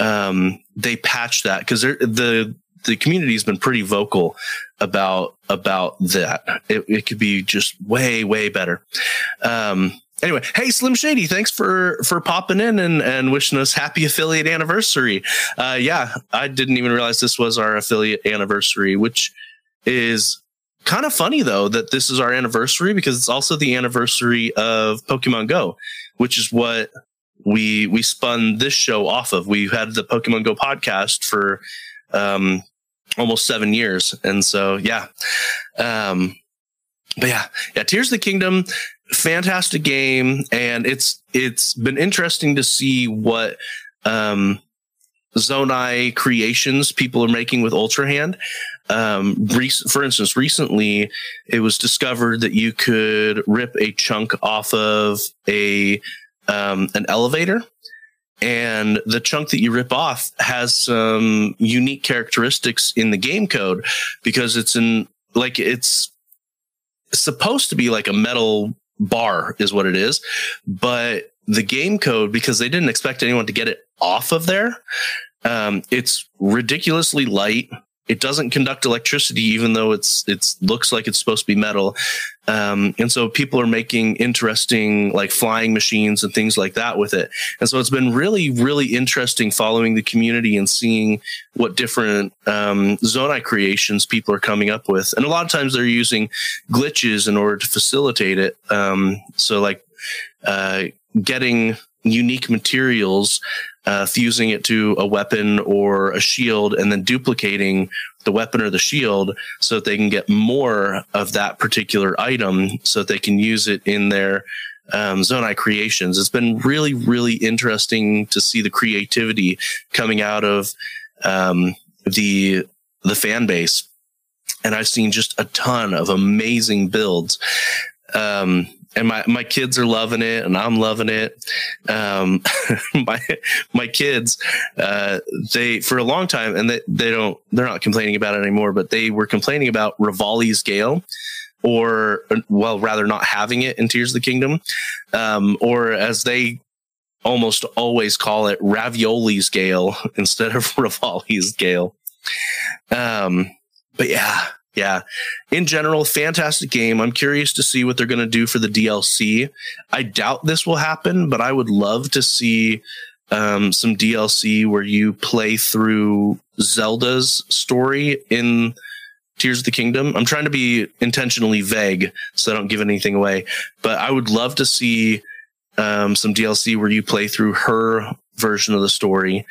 um, they patch that, because the the community has been pretty vocal about about that. It, it could be just way, way better. Um, anyway, hey, Slim Shady, thanks for, for popping in and, and wishing us happy affiliate anniversary. Uh, yeah, I didn't even realize this was our affiliate anniversary, which is kind of funny, though, that this is our anniversary, because it's also the anniversary of Pokemon Go, which is what we we spun this show off of. We had the Pokemon Go podcast for um almost seven years. And so, yeah. Um, but yeah, yeah, Tears of the Kingdom, fantastic game. And it's, it's been interesting to see what, um, Zonai creations people are making with Ultra Hand. Um, rec- for instance, recently it was discovered that you could rip a chunk off of a, um, an elevator. And the chunk that you rip off has some unique characteristics in the game code, because it's in, like, it's supposed to be like a metal bar is what it is. But the game code, because they didn't expect anyone to get it off of there, um, it's ridiculously light. It doesn't conduct electricity, even though it's it's looks like it's supposed to be metal. Um, and so people are making interesting like flying machines and things like that with it. And so it's been really, really interesting following the community and seeing what different um, Zonai creations people are coming up with. And a lot of times they're using glitches in order to facilitate it. Um, so like uh, getting unique materials, uh, fusing it to a weapon or a shield, and then duplicating the weapon or the shield so that they can get more of that particular item so that they can use it in their um, Zonai creations. It's been really, really interesting to see the creativity coming out of um, the the fan base. And I've seen just a ton of amazing builds. Um, And my, my kids are loving it, and I'm loving it. Um, my my kids, uh, they for a long time, and they, they don't they're not complaining about it anymore. But they were complaining about Rivali's Gale, or well, rather not having it in Tears of the Kingdom, um, or as they almost always call it, Ravioli's Gale instead of Rivali's Gale. Um, but yeah. Yeah. In general, fantastic game. I'm curious to see what they're going to do for the D L C. I doubt this will happen, but I would love to see um, some D L C where you play through Zelda's story in Tears of the Kingdom. I'm trying to be intentionally vague so I don't give anything away, but I would love to see um, some D L C where you play through her version of the story.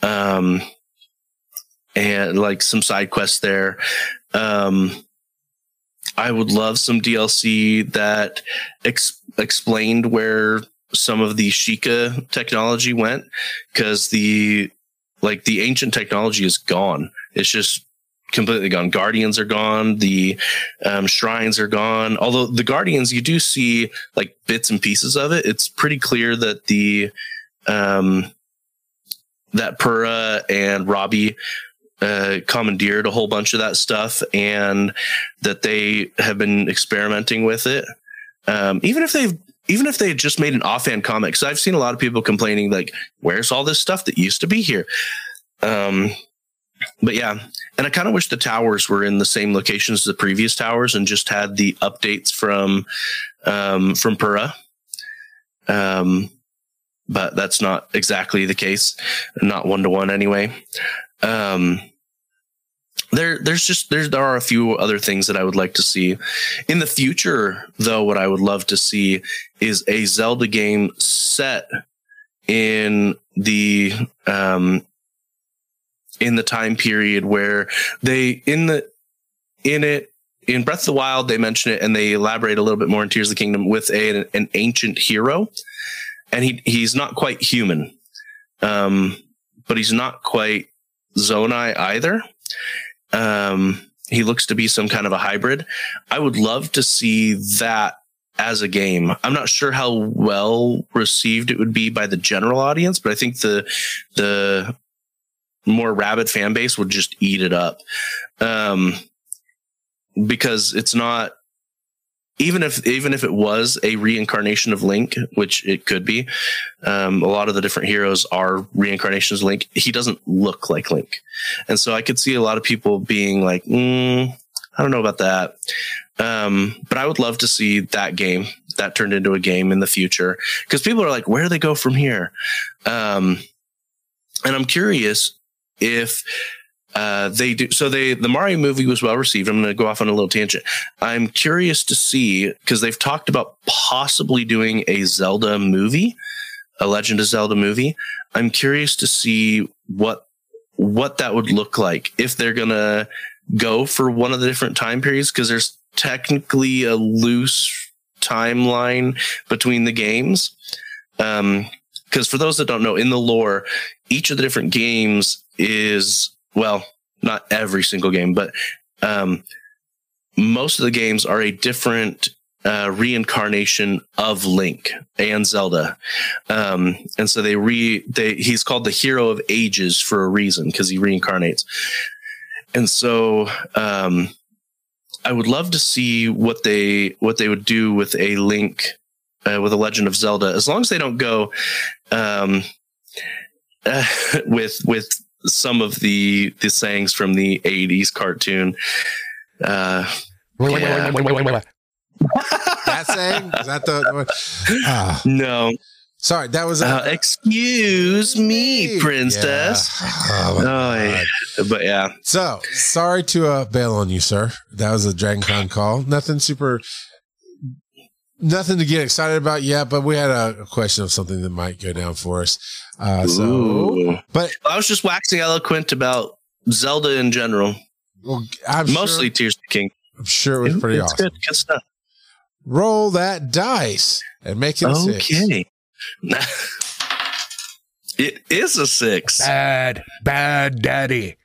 Um, and like some side quests there. Um, I would love some D L C that ex- explained where some of the Sheikah technology went, because the like the ancient technology is gone. It's just completely gone. Guardians are gone. The um, shrines are gone. Although the Guardians, you do see like bits and pieces of it. It's pretty clear that the um, that Purah and Robbie Uh, commandeered a whole bunch of that stuff, and that they have been experimenting with it. Um, even if they've, even if they had just made an offhand comic, so I've seen a lot of people complaining, like, "Where's all this stuff that used to be here?" Um, but yeah, and I kind of wish the towers were in the same locations as the previous towers and just had the updates from um, from Purah. Um, but that's not exactly the case, not one to one anyway. Um, There, there's just there. There are a few other things that I would like to see in the future, though. What I would love to see is a Zelda game set in the um in the time period where they in the in it in Breath of the Wild they mention it, and they elaborate a little bit more in Tears of the Kingdom with a an ancient hero, and he he's not quite human, um, but he's not quite Zonai either. Um, he looks to be some kind of a hybrid. I would love to see that as a game. I'm not sure how well received it would be by the general audience, but I think the the more rabid fan base would just eat it up. Um, because it's not, even if even if it was a reincarnation of Link, which it could be, um, a lot of the different heroes are reincarnations of Link. He doesn't look like Link. And so I could see a lot of people being like, mm, I don't know about that. Um, but I would love to see that game, that turned into a game in the future. Because people are like, where do they go from here? Um, and I'm curious if... Uh, they do. So they, the Mario movie was well received. I'm going to go off on a little tangent. I'm curious to see, cause they've talked about possibly doing a Zelda movie, a Legend of Zelda movie. I'm curious to see what, what that would look like if they're going to go for one of the different time periods. Cause there's technically a loose timeline between the games. Um, cause for those that don't know, in the lore, each of the different games is, well, not every single game, but um, most of the games are a different uh, reincarnation of Link and Zelda, um, and so they re they he's called the Hero of Ages for a reason, because he reincarnates. And so um, I would love to see what they what they would do with a Link uh, with a Legend of Zelda, as long as they don't go um, uh, with with. some of the the sayings from the eighties cartoon. Uh, wait, wait, yeah. wait, wait, wait, wait, wait, wait. That saying? Is that the? Uh, no. Sorry, that was. A, uh, excuse me, princess. Yeah. Oh, oh yeah. But yeah. So sorry to uh, bail on you, sir. That was a Dragon Con call. Nothing super. Nothing to get excited about yet, but we had a, a question of something that might go down for us. Uh, so, Ooh. But I was just waxing eloquent about Zelda in general. Well, I'm mostly sure, Tears of the Kingdom. I'm sure it was pretty it's awesome. Good, good stuff. Roll that dice and make it a six. Okay. It is a six. Bad, bad daddy.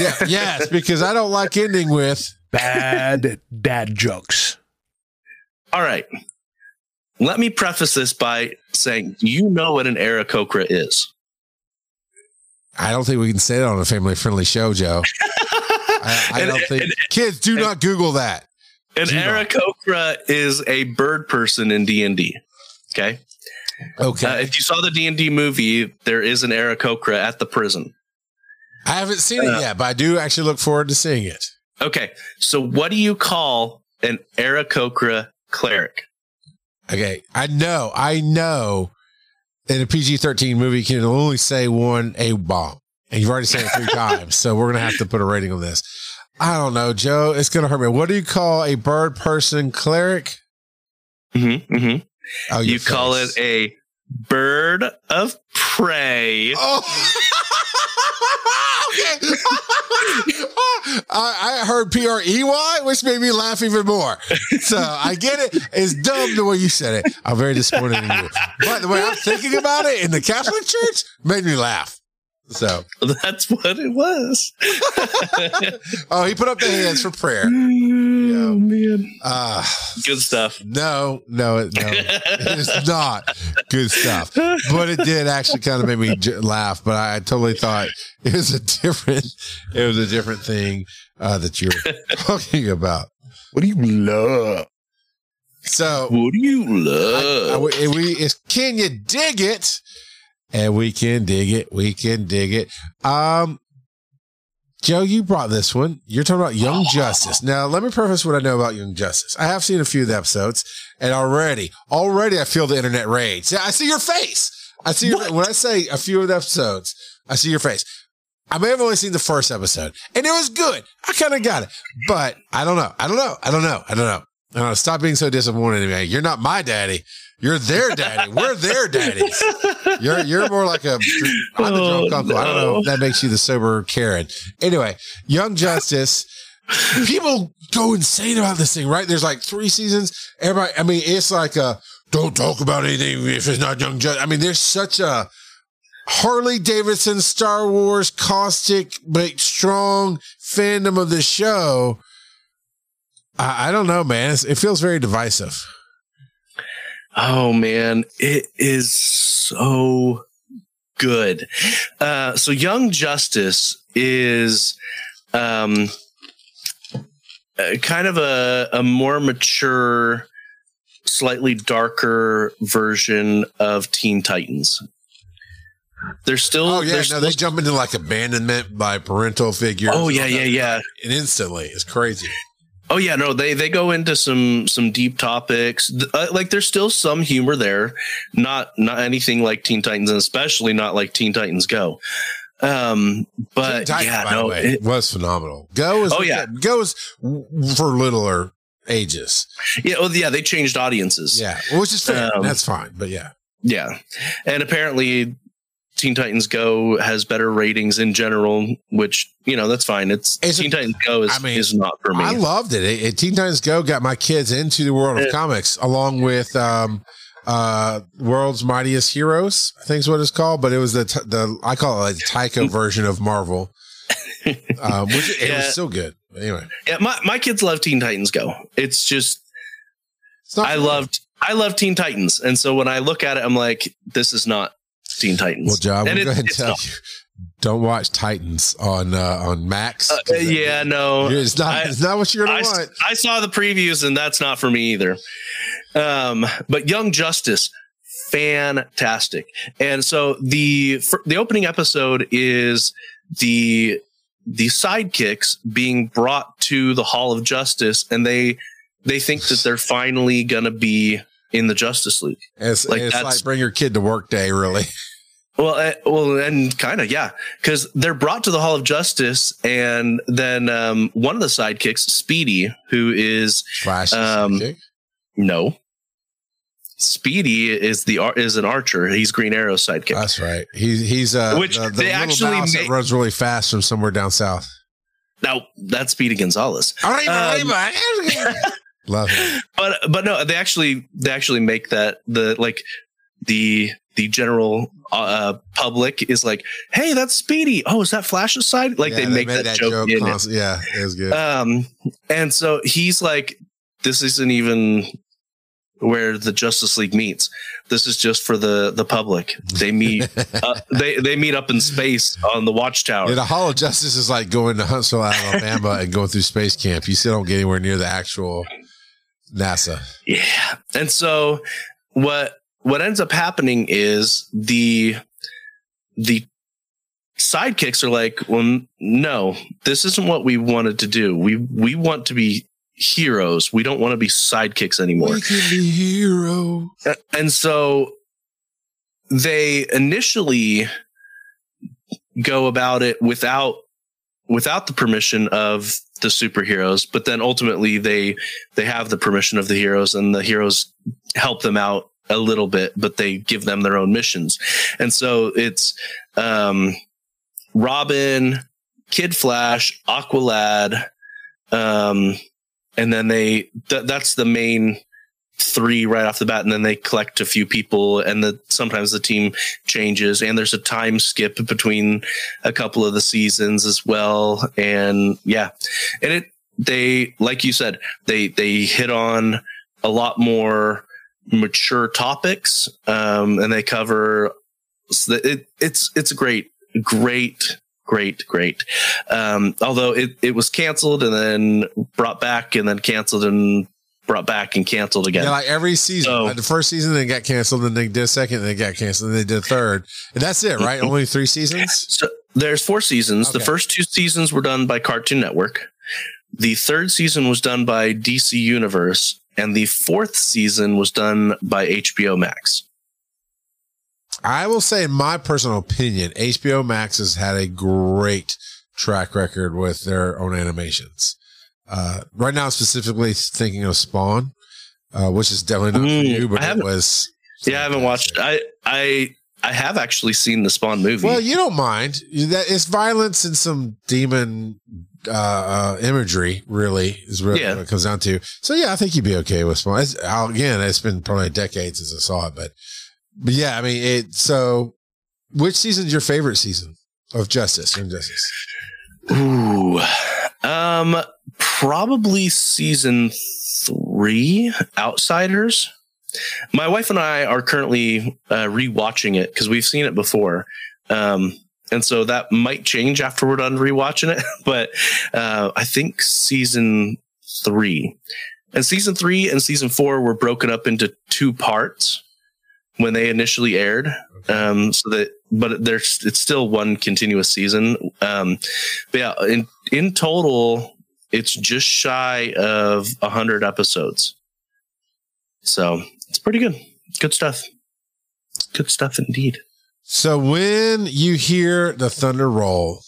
Yeah, yes, because I don't like ending with bad dad jokes. All right. Let me preface this by saying, you know what an Aarakocra is? I don't think we can say that on a family-friendly show, Joe. I, I and, don't think and, kids do and, not Google that. An Aarakocra is a bird person in D and D. Okay. Okay. Uh, if you saw the D and D movie, there is an Aarakocra at the prison. I haven't seen uh, it yet, but I do actually look forward to seeing it. Okay. So what do you call an Aarakocra cleric? Okay. I know. I know. In a P G thirteen movie, you can only say one A-bomb. And you've already said it three times. So we're going to have to put a rating on this. I don't know, Joe. It's going to hurt me. What do you call a bird person cleric? Mm-hmm. Mm-hmm. Oh, you face. Call it a bird of prey. Oh. Okay. I, I heard P R E Y, which made me laugh even more. So I get it. It's dumb the way you said it. I'm very disappointed in you. But the way I'm thinking about it in the Catholic Church made me laugh. So that's what it was. Oh, he put up the hands for prayer. Oh, yeah. Man. Uh, good stuff. No, no, no. It's not good stuff. But it did actually kind of make me j- laugh. But I, I totally thought it was a different, it was a different thing uh, that you were talking about. What do you love? So what do you love? I, I, we, it's, can you dig it? And we can dig it. We can dig it. Um, Joe, you brought this one. You're talking about Young Justice. Now, let me preface what I know about Young Justice. I have seen a few of the episodes, and already, already I feel the internet rage. I see your face. I see your what? When I say a few of the episodes, I see your face. I may have only seen the first episode, and it was good. I kind of got it, but I don't know. I don't know. I don't know. I don't know. I don't know. Stop being so disappointed in me. You're not my daddy. You're their daddy. We're their daddies. You're you're more like a I'm the drunk uncle. I don't know if that makes you the sober Karen. Anyway, Young Justice. People go insane about this thing, right? There's like three seasons. Everybody, I mean, it's like a don't talk about anything if it's not Young Justice. I mean, there's such a Harley Davidson, Star Wars, caustic but strong fandom of the show. I, I don't know, man. It's, it feels very divisive. Oh man, it is so good. Uh, so Young Justice is um, uh, kind of a, a more mature, slightly darker version of Teen Titans. They're still. Oh yeah, no, still, they jump into like abandonment by parental figures. Oh yeah, yeah, yeah. And instantly, it's crazy. Oh yeah, no, they they go into some some deep topics. Uh, like there's still some humor there, not not anything like Teen Titans, and especially not like Teen Titans Go. Um, but Teen Titans, yeah, by no, the way, it was phenomenal. Go is oh yeah, goes for littler ages. Yeah, oh yeah, they changed audiences. Yeah, which is fair. Um, that's fine, but yeah, yeah, and apparently Teen Titans Go has better ratings in general, which, you know, that's fine. It's, it's Teen a, Titans Go is, I mean, is not for me. I loved it. it. it. Teen Titans Go got my kids into the world of it, comics, along with um, uh, World's Mightiest Heroes, I think is what it's called. But it was the, the I call it like the Taika version of Marvel. Um, which, it yeah. was so good. But anyway. Yeah, my, my kids love Teen Titans Go. It's just, it's not I funny. loved, I love Teen Titans. And so when I look at it, I'm like, this is not Teen Titans. Well, John, we'll go ahead and tell not. you, don't watch Titans on uh, on Max. Uh, yeah, it, no, it's not. I, it's not what you're gonna I, want. I saw the previews, and that's not for me either. Um, but Young Justice, fantastic. And so the the opening episode is the the sidekicks being brought to the Hall of Justice, and they they think that they're finally gonna be in the Justice League. It's like, it's like bring your kid to work day, really. Well, uh, well, and kind of, yeah, because they're brought to the Hall of Justice, and then um, one of the sidekicks, Speedy, who is Flash, um, sidekick? No, Speedy is the is an archer. He's Green Arrow's sidekick. That's right. He's he's uh, which the, the they actually mouse made, that runs really fast from somewhere down south. Now that's Speedy Gonzalez. All right, um, right, right. Love it. But but no, they actually they actually make that the like the. the general uh, public is like, hey, that's Speedy. Oh, is that Flash's side? Like yeah, they, they make that, that joke. joke in it. Yeah, it was good. Um, and so he's like, this isn't even where the Justice League meets. This is just for the, the public. They meet, uh, they, they meet up in space on the Watchtower. Yeah, the Hall of Justice is like going to Huntsville, Alabama and going through space camp. You still don't get anywhere near the actual NASA. Yeah. And so what, What ends up happening is the the sidekicks are like, well, no, this isn't what we wanted to do. We we want to be heroes. We don't want to be sidekicks anymore. We can be heroes. And so they initially go about it without without the permission of the superheroes, but then ultimately they they have the permission of the heroes, and the heroes help them out a little bit, but they give them their own missions. And so it's um, Robin, Kid Flash, Aqualad, um, and then they th- that's the main three right off the bat, and then they collect a few people, and the, sometimes the team changes, and there's a time skip between a couple of the seasons as well. And yeah, and it they, like you said, they they hit on a lot more mature topics, um, and they cover it. It's it's great, great, great, great. Um, although it it was canceled and then brought back, and then canceled and brought back and canceled again. Yeah, like every season, so, like the first season they got canceled, then they did a second, and they got canceled, and they did a third, and that's it, right? Only three seasons. So there's four seasons. Okay. The first two seasons were done by Cartoon Network. The third season was done by D C Universe. And the fourth season was done by H B O Max. I will say, in my personal opinion, H B O Max has had a great track record with their own animations. Uh, right now, specifically thinking of Spawn, uh, which is definitely not mm, for you, but it was. Yeah, I haven't watched. I I I have actually seen the Spawn movie. Well, you don't mind that it's violence and some demon. Uh, uh, imagery really is really yeah. what it comes down to. So yeah, I think you'd be okay with Spawn. It's, again, it's been probably decades since I saw it, but but yeah, I mean it. So, which season's your favorite season of Justice? Young Justice. Ooh, um, probably season three, Outsiders. My wife and I are currently uh, rewatching it because we've seen it before. Um. And so that might change after we're done rewatching it. But uh, I think season three and season three and season four were broken up into two parts when they initially aired. Okay. Um, so that, but there's, it's still one continuous season. Um, but yeah, in, in total, it's just shy of a hundred episodes. So it's pretty good. Good stuff. Good stuff indeed. So when you hear the thunder roll,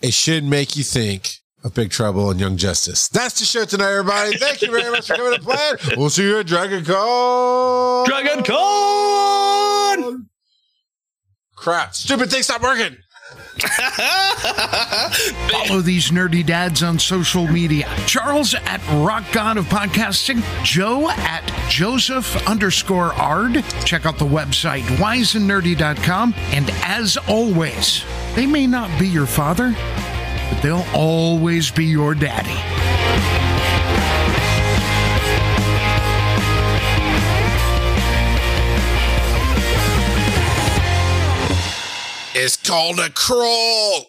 it should make you think of Big Trouble in Young Justice. That's the show tonight, everybody. Thank you very much for coming to play. We'll see you at Dragon Con. Dragon Con! Crap. Stupid thing stopped working. Follow these nerdy dads on social media. Charles at Rock God of Podcasting, Joe at Joseph underscore Ard. Check out the website wise and nerdy dot com. And as always, they may not be your father, but they'll always be your daddy. It's called a Krull.